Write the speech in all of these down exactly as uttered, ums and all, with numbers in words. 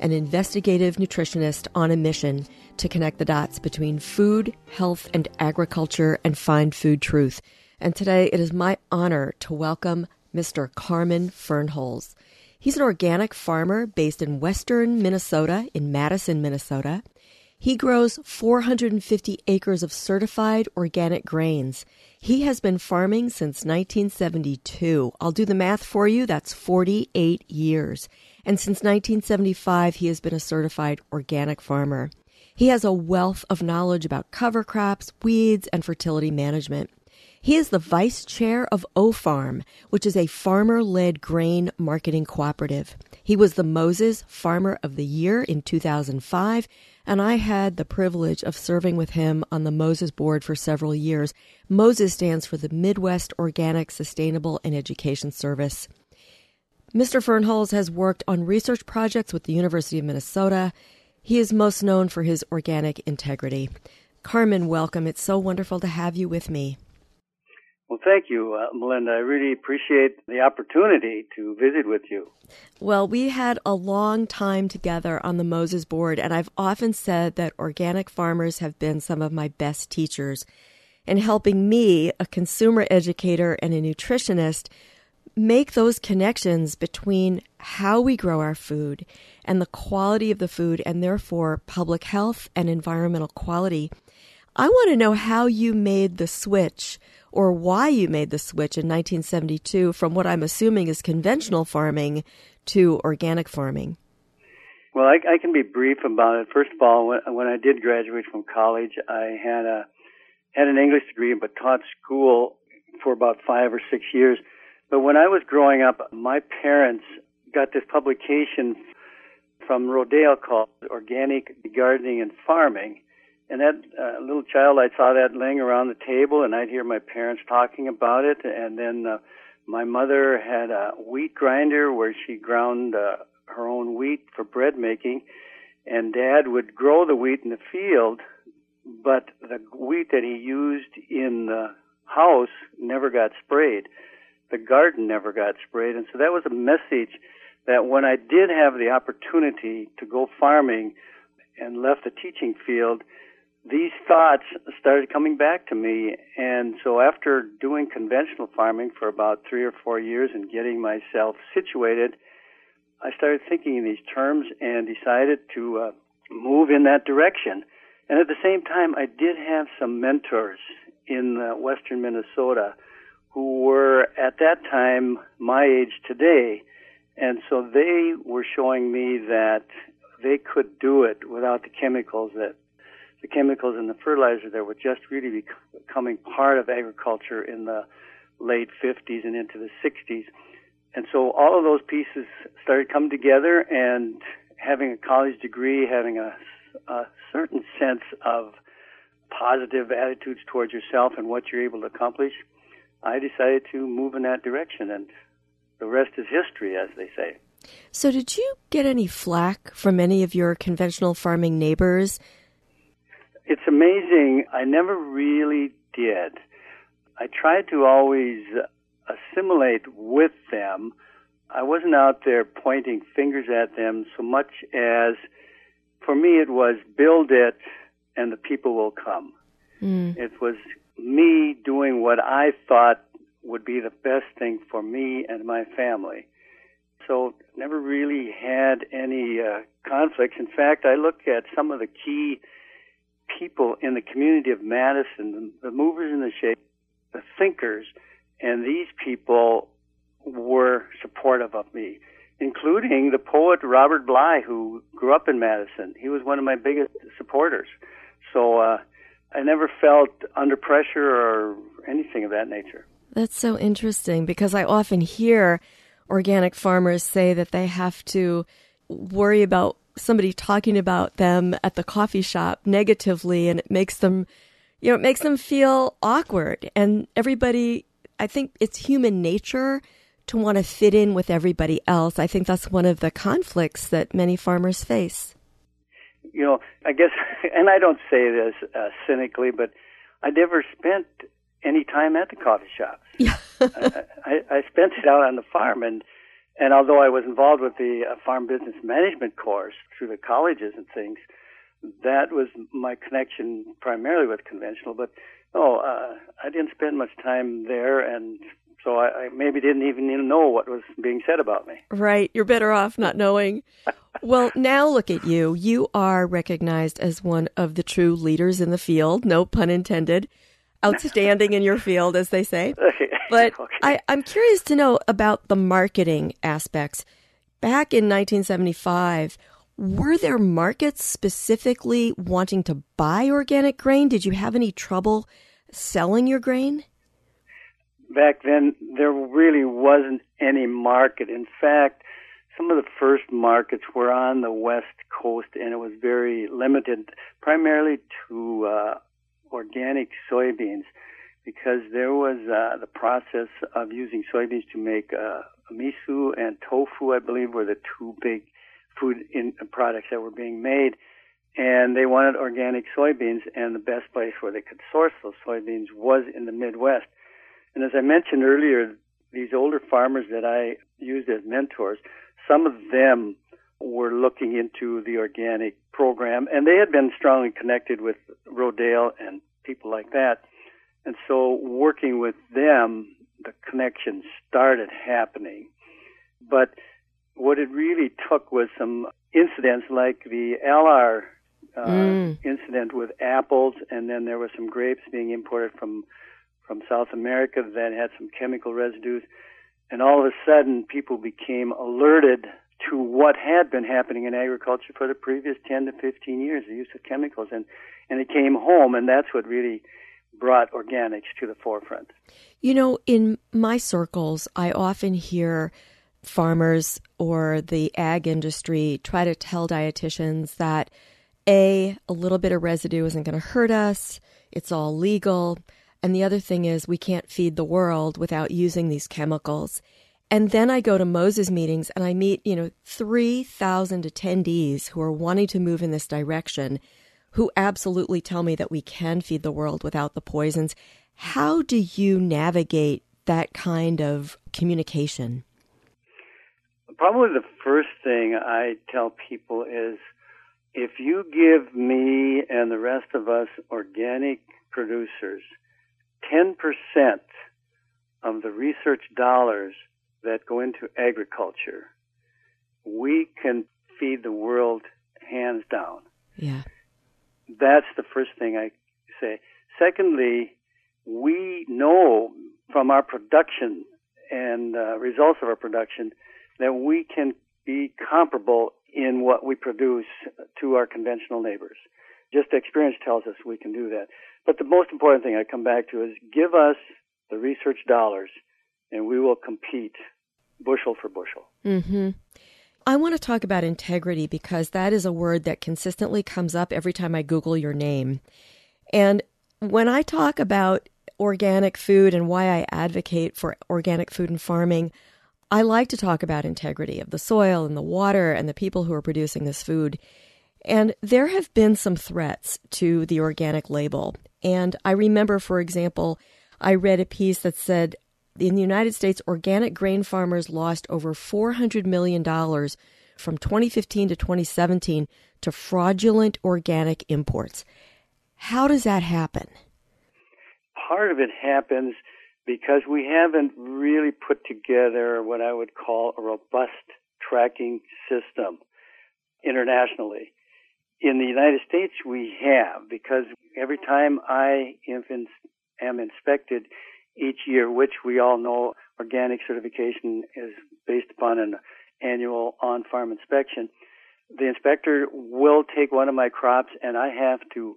and investigative nutritionist on a mission to connect the dots between food, health, and agriculture and find food truth. And today it is my honor to welcome Mister Carmen Fernholz. He's an organic farmer based in western Minnesota, in Madison, Minnesota. He grows four hundred fifty acres of certified organic grains. He has been farming since nineteen seventy-two. I'll do the math for you. That's forty-eight years. And since nineteen seventy-five, he has been a certified organic farmer. He has a wealth of knowledge about cover crops, weeds, and fertility management. He is the vice chair of O-Farm, which is a farmer-led grain marketing cooperative. He was the MOSES Farmer of the Year in two thousand five, and I had the privilege of serving with him on the MOSES board for several years. MOSES stands for the Midwest Organic, Sustainable, and Education Service. Mister Fernholz has worked on research projects with the University of Minnesota. He is most known for his organic integrity. Carmen, welcome. It's so wonderful to have you with me. Well, thank you, uh, Melinda. I really appreciate the opportunity to visit with you. Well, we had a long time together on the MOSES board, and I've often said that organic farmers have been some of my best teachers in helping me, a consumer educator and a nutritionist, make those connections between how we grow our food and the quality of the food and therefore public health and environmental quality. I want to know how you made the switch or why you made the switch in nineteen seventy-two from what I'm assuming is conventional farming to organic farming. Well, I, I can be brief about it. First of all, when, when I did graduate from college, I had a had an English degree but taught school for about five or six years. But when I was growing up, my parents got this publication from Rodale called Organic Gardening and Farming. And that uh, little child, I saw that laying around the table, and I'd hear my parents talking about it. And then uh, my mother had a wheat grinder where she ground uh, her own wheat for bread making. And Dad would grow the wheat in the field, but the wheat that he used in the house never got sprayed. The garden never got sprayed. And so that was a message that when I did have the opportunity to go farming and left the teaching field, these thoughts started coming back to me. And so after doing conventional farming for about three or four years and getting myself situated, I started thinking in these terms and decided to uh, move in that direction. And at the same time, I did have some mentors in uh, western Minnesota who were at that time my age today. And so they were showing me that they could do it without the chemicals, that the chemicals and the fertilizer that were just really becoming part of agriculture in the late fifties and into the sixties. And so all of those pieces started coming together, and having a college degree, having a, a certain sense of positive attitudes towards yourself and what you're able to accomplish, I decided to move in that direction, and the rest is history, as they say. So did you get any flack from any of your conventional farming neighbors? It's amazing. I never really did. I tried to always assimilate with them. I wasn't out there pointing fingers at them so much as, for me, it was build it and the people will come. Mm. It was me doing what I thought would be the best thing for me and my family. So never really had any uh, conflicts. In fact, I look at some of the key people in the community of Madison, the, the movers and the shakers, the thinkers, and these people were supportive of me, including the poet Robert Bly, who grew up in Madison. He was one of my biggest supporters. So uh, I never felt under pressure or anything of that nature. That's so interesting, because I often hear organic farmers say that they have to worry about somebody talking about them at the coffee shop negatively, and it makes them, you know, it makes them feel awkward. And everybody, I think it's human nature to want to fit in with everybody else. I think that's one of the conflicts that many farmers face. You know, I guess, and I don't say this uh, cynically, but I never spent any time at the coffee shops. Yeah. I, I, I spent it out on the farm, and and although I was involved with the uh, farm business management course through the colleges and things, that was my connection primarily with conventional. But no, uh, I didn't spend much time there, and so I, I maybe didn't even know what was being said about me. Right. You're better off not knowing. Well, now look at you. You are recognized as one of the true leaders in the field, no pun intended, outstanding in your field, as they say. Okay. But okay. I, I'm curious to know about the marketing aspects. Back in nineteen seventy-five, were there markets specifically wanting to buy organic grain? Did you have any trouble selling your grain? Back then, there really wasn't any market. In fact, some of the first markets were on the West Coast, and it was very limited, primarily to uh, organic soybeans, because there was uh, the process of using soybeans to make uh, miso and tofu, I believe, were the two big food in, uh, products that were being made. And they wanted organic soybeans, and the best place where they could source those soybeans was in the Midwest. And as I mentioned earlier, these older farmers that I used as mentors, some of them were looking into the organic program, and they had been strongly connected with Rodale and people like that. And so working with them, the connection started happening. But what it really took was some incidents like the L R uh, mm. incident with apples, and then there were some grapes being imported from from South America that had some chemical residues. And all of a sudden, people became alerted to what had been happening in agriculture for the previous ten to fifteen years, the use of chemicals. And, and it came home, and that's what really brought organics to the forefront. You know, in my circles, I often hear farmers or the ag industry try to tell dietitians that, A, a little bit of residue isn't going to hurt us, it's all legal, and the other thing is we can't feed the world without using these chemicals. And then I go to MOSES meetings and I meet, you know, three thousand attendees who are wanting to move in this direction, who absolutely tell me that we can feed the world without the poisons. How do you navigate that kind of communication? Probably the first thing I tell people is, if you give me and the rest of us organic producers ten percent of the research dollars that go into agriculture, we can feed the world hands down. Yeah. That's the first thing I say. Secondly, we know from our production and uh, results of our production that we can be comparable in what we produce to our conventional neighbors. Just experience tells us we can do that. But the most important thing I come back to is, give us the research dollars and we will compete bushel for bushel. Mm-hmm. I want to talk about integrity, because that is a word that consistently comes up every time I Google your name. And when I talk about organic food and why I advocate for organic food and farming, I like to talk about integrity of the soil and the water and the people who are producing this food. And there have been some threats to the organic label. And I remember, for example, I read a piece that said, in the United States, organic grain farmers lost over four hundred million dollars from twenty fifteen to twenty seventeen to fraudulent organic imports. How does that happen? Part of it happens because we haven't really put together what I would call a robust tracking system internationally. In the United States, we have, because every time I am inspected each year, which we all know organic certification is based upon an annual on-farm inspection, the inspector will take one of my crops and I have to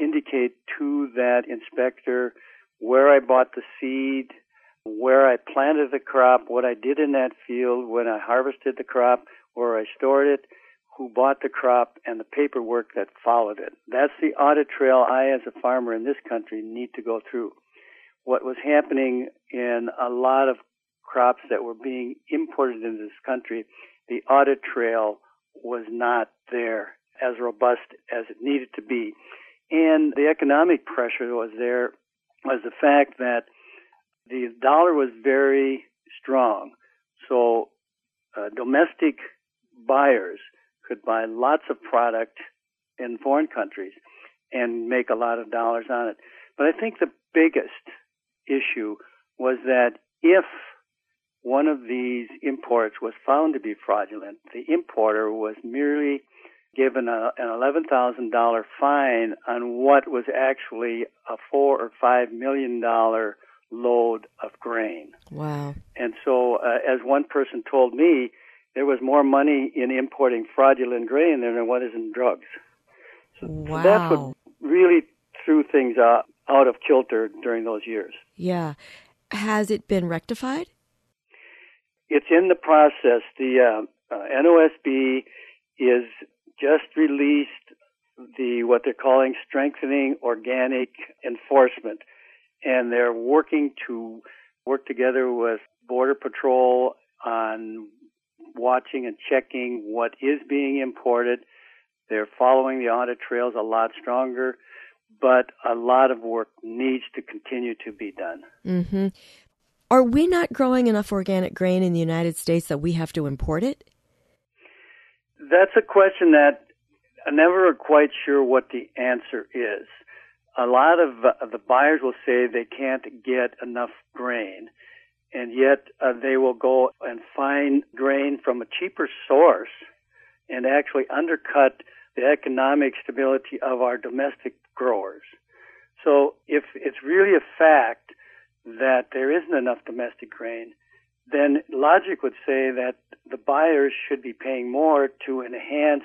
indicate to that inspector where I bought the seed, where I planted the crop, what I did in that field, when I harvested the crop, where I stored it, who bought the crop and the paperwork that followed it. That's the audit trail I, as a farmer in this country, need to go through. What was happening in a lot of crops that were being imported into this country, the audit trail was not there as robust as it needed to be. And the economic pressure that was there was the fact that the dollar was very strong. So uh, domestic buyers could buy lots of product in foreign countries and make a lot of dollars on it. But I think the biggest issue was that if one of these imports was found to be fraudulent, the importer was merely given a, an eleven thousand dollars fine on what was actually a four or five million dollar load of grain. Wow! And so, uh, as one person told me, there was more money in importing fraudulent grain than there was in drugs. So, wow. So that's what really threw things uh, out of kilter during those years. Yeah. Has it been rectified? It's in the process. The uh, uh, N O S B is just released the what they're calling strengthening organic enforcement, and they're working to work together with Border Patrol on watching and checking what is being imported. They're following the audit trails a lot stronger, but a lot of work needs to continue to be done. Mm-hmm. Are we not growing enough organic grain in the United States that we have to import it? That's a question that I'm never quite sure what the answer is. A lot of uh, the buyers will say they can't get enough grain, and yet uh, they will go and find grain from a cheaper source and actually undercut the economic stability of our domestic growers. So if it's really a fact that there isn't enough domestic grain, then logic would say that the buyers should be paying more to enhance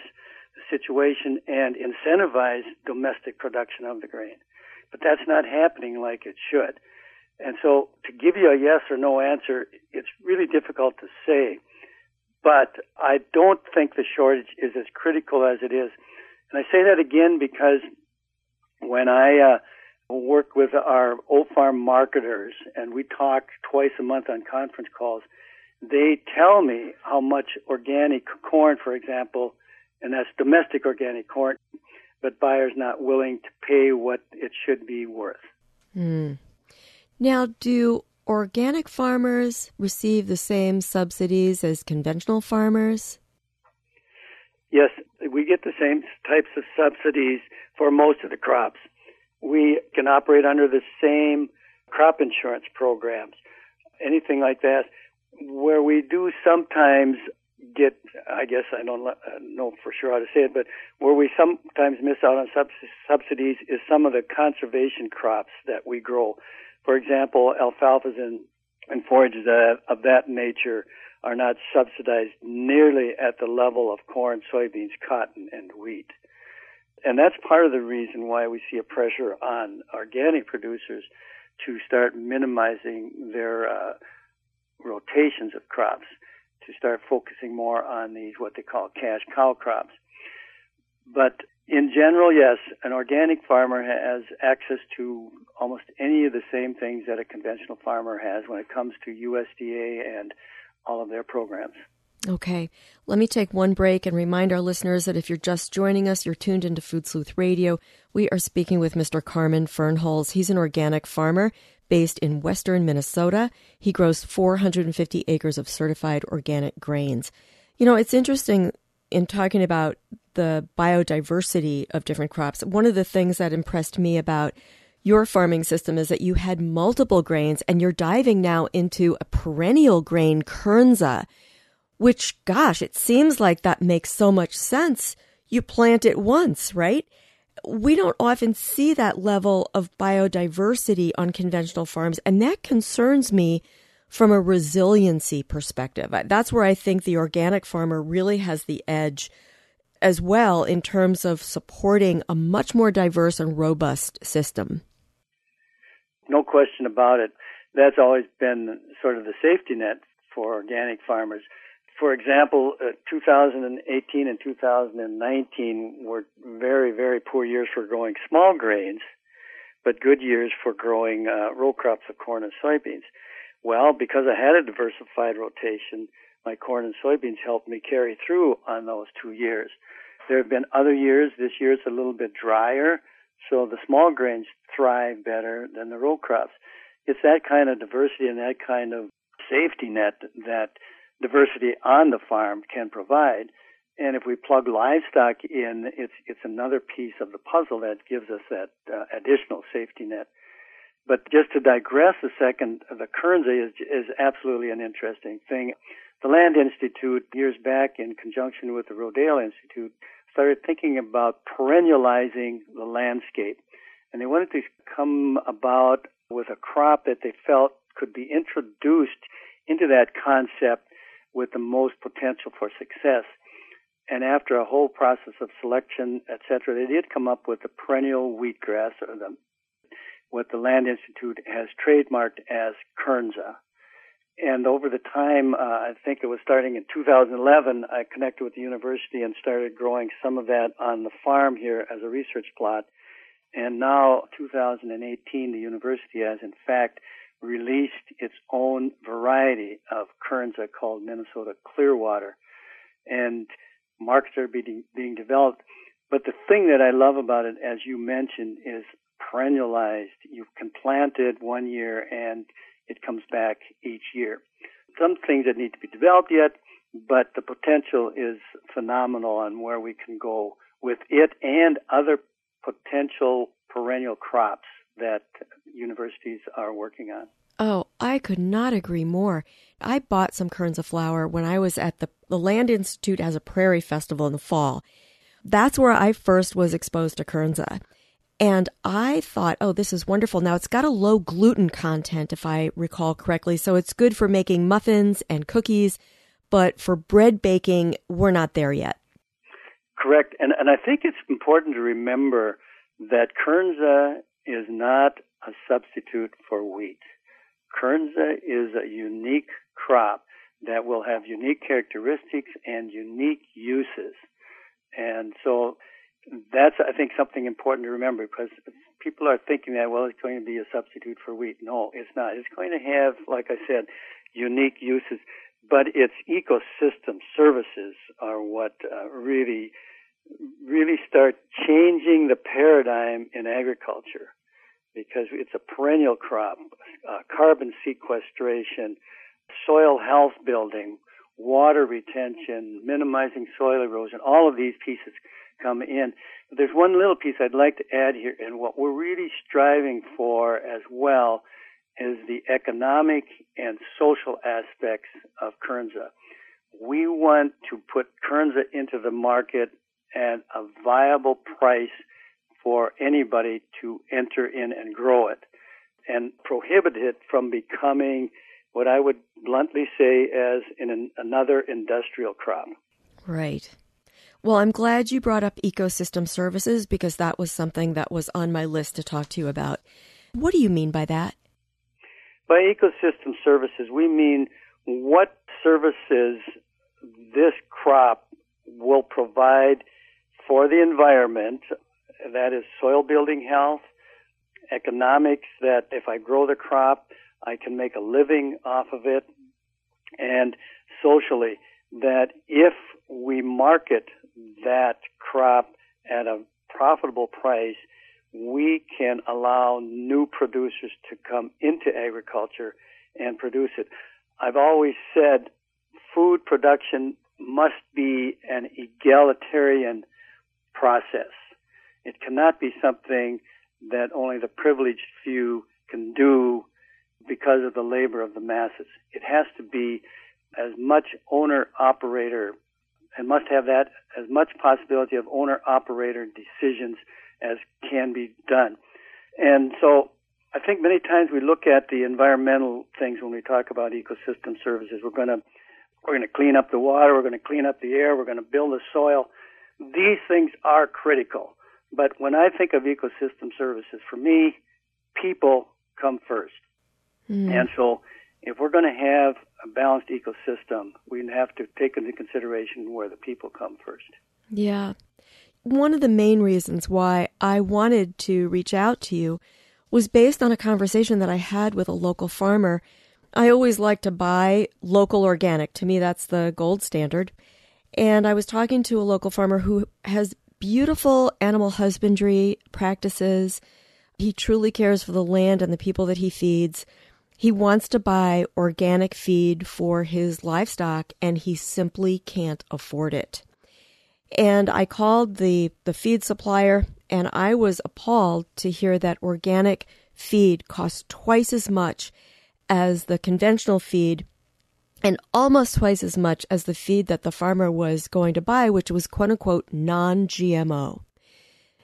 the situation and incentivize domestic production of the grain. But that's not happening like it should. And so to give you a yes or no answer, it's really difficult to say. But I don't think the shortage is as critical as it is. And I say that again because when I uh, work with our O-Farm marketers, and we talk twice a month on conference calls, they tell me how much organic corn, for example, and that's domestic organic corn, but buyers not willing to pay what it should be worth. Mm. Now, do organic farmers receive the same subsidies as conventional farmers? Yes, we get the same types of subsidies for most of the crops. We can operate under the same crop insurance programs, anything like that, where we do sometimes get, I guess I don't know for sure how to say it, but where we sometimes miss out on subsidies is some of the conservation crops that we grow. For example, alfalfas and, and forages of that nature are not subsidized nearly at the level of corn, soybeans, cotton, and wheat. And that's part of the reason why we see a pressure on organic producers to start minimizing their uh, rotations of crops, to start focusing more on these what they call cash cow crops. But in general, yes, an organic farmer has access to almost any of the same things that a conventional farmer has when it comes to U S D A and all of their programs. Okay, let me take one break and remind our listeners that if you're just joining us, you're tuned into Food Sleuth Radio. We are speaking with Mister Carmen Fernholz. He's an organic farmer based in western Minnesota. He grows four hundred fifty acres of certified organic grains. You know, it's interesting in talking about the biodiversity of different crops. One of the things that impressed me about your farming system is that you had multiple grains, and you're diving now into a perennial grain, Kernza, which, gosh, it seems like that makes so much sense. You plant it once, right? We don't often see that level of biodiversity on conventional farms, and that concerns me from a resiliency perspective. That's where I think the organic farmer really has the edge as well in terms of supporting a much more diverse and robust system. No question about it. That's always been sort of the safety net for organic farmers. for example, uh, two thousand eighteen and two thousand nineteen were very, very poor years for growing small grains, but good years for growing uh, row crops of corn and soybeans. Well, because I had a diversified rotation, my corn and soybeans helped me carry through on those two years. There have been other years. This year it's a little bit drier, so the small grains thrive better than the row crops. It's that kind of diversity and that kind of safety net that diversity on the farm can provide. And if we plug livestock in, it's it's another piece of the puzzle that gives us that uh, additional safety net. But just to digress a second, the Kernza is, is absolutely an interesting thing. The Land Institute, years back, in conjunction with the Rodale Institute, started thinking about perennializing the landscape. And they wanted to come about with a crop that they felt could be introduced into that concept with the most potential for success. And after a whole process of selection, et cetera, they did come up with the perennial wheatgrass, or the, what the Land Institute has trademarked as Kernza. And over the time, uh, I think it was starting in two thousand eleven, I connected with the university and started growing some of that on the farm here as a research plot. And now, two thousand eighteen, the university has, in fact, released its own variety of Kernza called Minnesota Clearwater. And markets are being, being developed. But the thing that I love about it, as you mentioned, is perennialized. You can plant it one year and it comes back each year. Some things that need to be developed yet, but the potential is phenomenal on where we can go with it and other potential perennial crops that universities are working on. Oh, I could not agree more. I bought some Kernza flower when I was at the, the Land Institute as a prairie festival in the fall. That's where I first was exposed to Kernza. And I thought, oh, this is wonderful. Now, it's got a low gluten content, if I recall correctly, so it's good for making muffins and cookies, but for bread baking, we're not there yet. Correct. And and I think it's important to remember that Kernza is not a substitute for wheat. Kernza is a unique crop that will have unique characteristics and unique uses. And so that's, I think, something important to remember, because people are thinking that, well, it's going to be a substitute for wheat. No, it's not. It's going to have, like I said, unique uses, but its ecosystem services are what uh, really, really start changing the paradigm in agriculture, because it's a perennial crop, uh, carbon sequestration, soil health building, water retention, minimizing soil erosion, all of these pieces come in. But there's one little piece I'd like to add here, and what we're really striving for as well is the economic and social aspects of Kernza. We want to put Kernza into the market at a viable price for anybody to enter in and grow it, and prohibit it from becoming what I would bluntly say as in an, another industrial crop. Right. Well, I'm glad you brought up ecosystem services, because that was something that was on my list to talk to you about. What do you mean by that? By ecosystem services, we mean what services this crop will provide for the environment. That is soil building health, economics, that if I grow the crop, I can make a living off of it, and socially, that if we market that crop at a profitable price, we can allow new producers to come into agriculture and produce it. I've always said food production must be an egalitarian process. It cannot be something that only the privileged few can do because of the labor of the masses. It has to be as much owner-operator, and must have that as much possibility of owner-operator decisions as can be done. And so I think many times we look at the environmental things when we talk about ecosystem services. We're going to we're going to clean up the water, we're going to clean up the air, we're going to build the soil. These things are critical. But when I think of ecosystem services, for me, people come first. Mm. And so if we're going to have a balanced ecosystem, we have to take into consideration where the people come first. Yeah. One of the main reasons why I wanted to reach out to you was based on a conversation that I had with a local farmer. I always like to buy local organic. To me, that's the gold standard. And I was talking to a local farmer who has beautiful animal husbandry practices. He truly cares for the land and the people that he feeds. He wants to buy organic feed for his livestock, and he simply can't afford it. And I called the, the feed supplier, and I was appalled to hear that organic feed costs twice as much as the conventional feed and almost twice as much as the feed that the farmer was going to buy, which was quote-unquote non-G M O.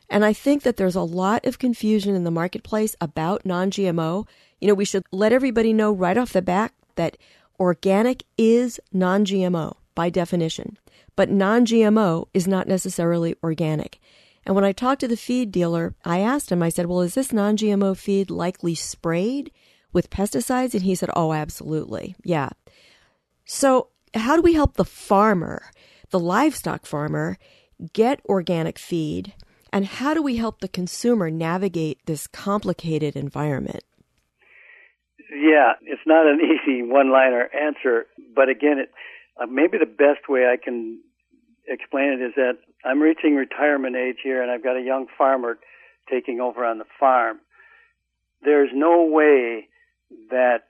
And I think that there's a lot of confusion in the marketplace about non-G M O. You know, we should let everybody know right off the bat that organic is non-G M O by definition, but non-G M O is not necessarily organic. And when I talked to the feed dealer, I asked him, I said, well, is this non-G M O feed likely sprayed with pesticides? And he said, oh, absolutely. Yeah. So how do we help the farmer, the livestock farmer, get organic feed? And how do we help the consumer navigate this complicated environment? Yeah, it's not an easy one-liner answer. But again, it, uh, maybe the best way I can explain it is that I'm reaching retirement age here, and I've got a young farmer taking over on the farm. There's no way that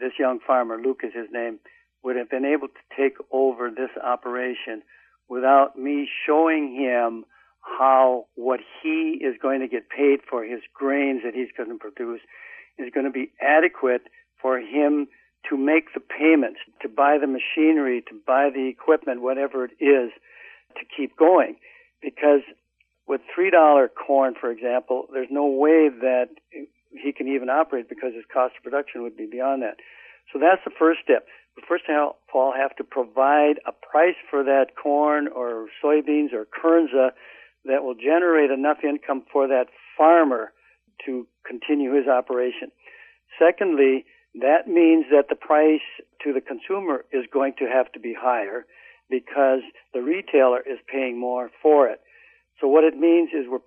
this young farmer, Luke is his name, would have been able to take over this operation without me showing him how what he is going to get paid for his grains that he's going to produce is going to be adequate for him to make the payments, to buy the machinery, to buy the equipment, whatever it is, to keep going. Because with three dollars corn, for example, there's no way that he can even operate because his cost of production would be beyond that. So that's the first step. We first of all have to provide a price for that corn or soybeans or Kernza that will generate enough income for that farmer to continue his operation. Secondly, that means that the price to the consumer is going to have to be higher because the retailer is paying more for it. So what it means is we're,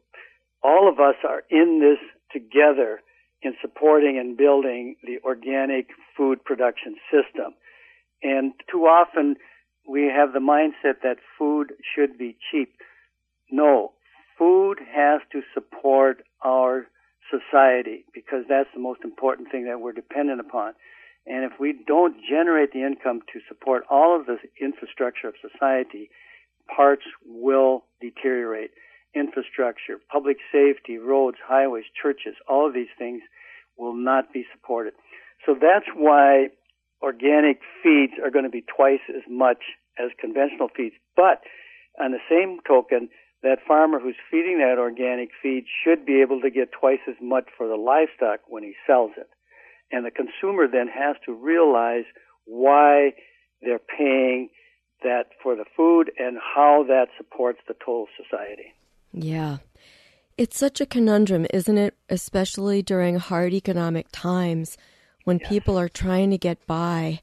all of us are in this together in supporting and building the organic food production system. And too often we have the mindset that food should be cheap. No, food has to support our society because that's the most important thing that we're dependent upon. And if we don't generate the income to support all of this infrastructure of society, parts will deteriorate. Infrastructure, public safety, roads, highways, churches, all of these things will not be supported. So that's why organic feeds are going to be twice as much as conventional feeds. But on the same token, that farmer who's feeding that organic feed should be able to get twice as much for the livestock when he sells it. And the consumer then has to realize why they're paying that for the food and how that supports the total society. Yeah. It's such a conundrum, isn't it? Especially during hard economic times when yes. people are trying to get by.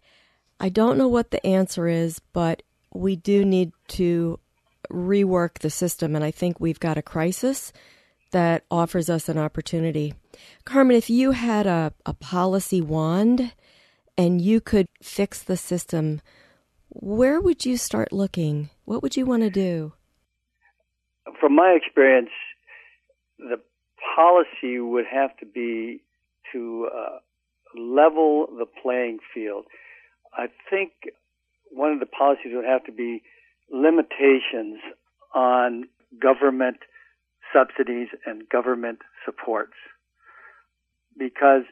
I don't know what the answer is, but we do need to rework the system. And I think we've got a crisis that offers us an opportunity. Carmen, if you had a, a policy wand and you could fix the system, where would you start looking? What would you want to do? From my experience, the policy would have to be to uh, level the playing field. I think one of the policies would have to be limitations on government subsidies and government supports. Because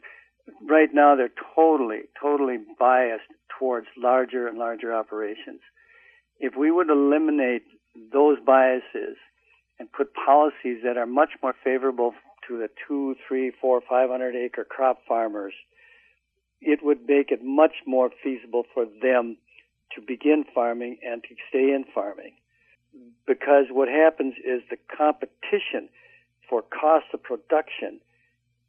right now they're totally, totally biased towards larger and larger operations. If we would eliminate those biases and put policies that are much more favorable to the two, three, four, five hundred acre crop farmers, it would make it much more feasible for them to begin farming and to stay in farming. Because what happens is the competition for cost of production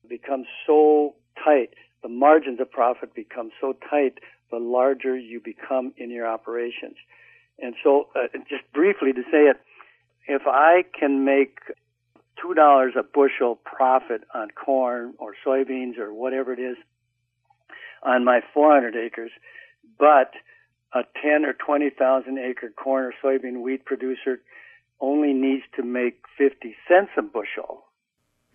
becomes so tight, the margins of profit become so tight, the larger you become in your operations. And so uh, just briefly to say it, if I can make two dollars a bushel profit on corn or soybeans or whatever it is on my four hundred acres, but a ten or twenty thousand acre corn or soybean wheat producer only needs to make fifty cents a bushel.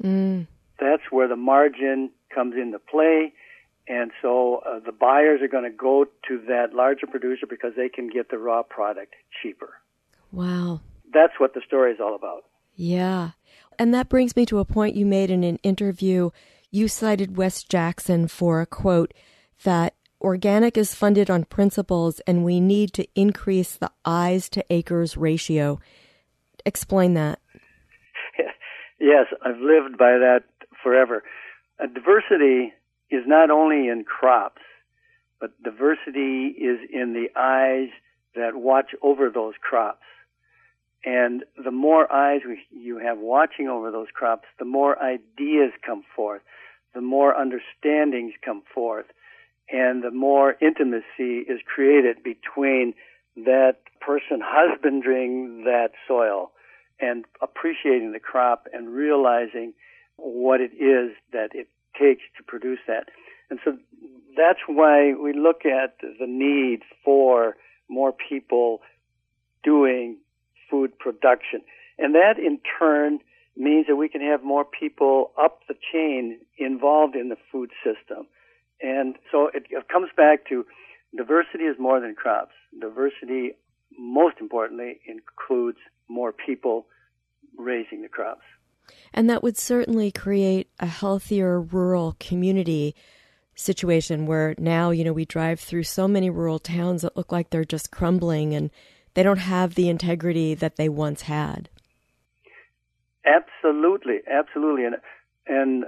Mm. That's where the margin comes into play. And so uh, the buyers are going to go to that larger producer because they can get the raw product cheaper. Wow. That's what the story is all about. Yeah. And that brings me to a point you made in an interview. You cited Wes Jackson for a quote that organic is funded on principles and we need to increase the eyes to acres ratio. Explain that. Yes, I've lived by that forever. Uh, diversity is not only in crops, but diversity is in the eyes that watch over those crops. And the more eyes we, you have watching over those crops, the more ideas come forth, the more understandings come forth, and the more intimacy is created between that person husbanding that soil and appreciating the crop and realizing what it is that it takes to produce that. And so that's why we look at the need for more people doing food production. And that in turn means that we can have more people up the chain involved in the food system. And so it, it comes back to diversity is more than crops. Diversity, most importantly, includes more people raising the crops. And that would certainly create a healthier rural community situation where now, you know, we drive through so many rural towns that look like they're just crumbling and they don't have the integrity that they once had. Absolutely, absolutely. And and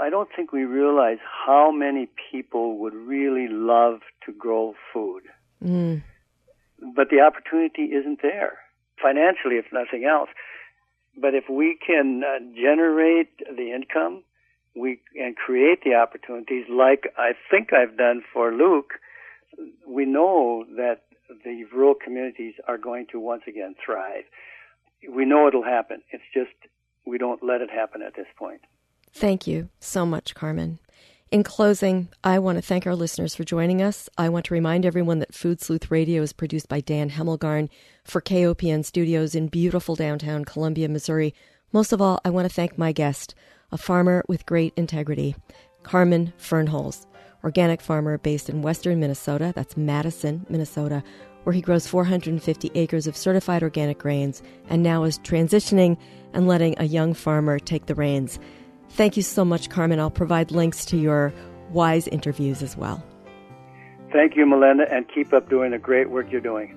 I don't think we realize how many people would really love to grow food. Mm. But the opportunity isn't there, financially, if nothing else. But if we can uh, generate the income we and create the opportunities like I think I've done for Luke, we know that the rural communities are going to once again thrive. We know it'll happen. It's just we don't let it happen at this point. Thank you so much, Carmen. In closing, I want to thank our listeners for joining us. I want to remind everyone that Food Sleuth Radio is produced by Dan Hemmelgarn for K O P N Studios in beautiful downtown Columbia, Missouri. Most of all, I want to thank my guest, a farmer with great integrity, Carmen Fernholz, organic farmer based in western Minnesota, that's Madison, Minnesota, where he grows four hundred fifty acres of certified organic grains and now is transitioning and letting a young farmer take the reins. Thank you so much, Carmen. I'll provide links to your wise interviews as well. Thank you, Melinda, and keep up doing the great work you're doing.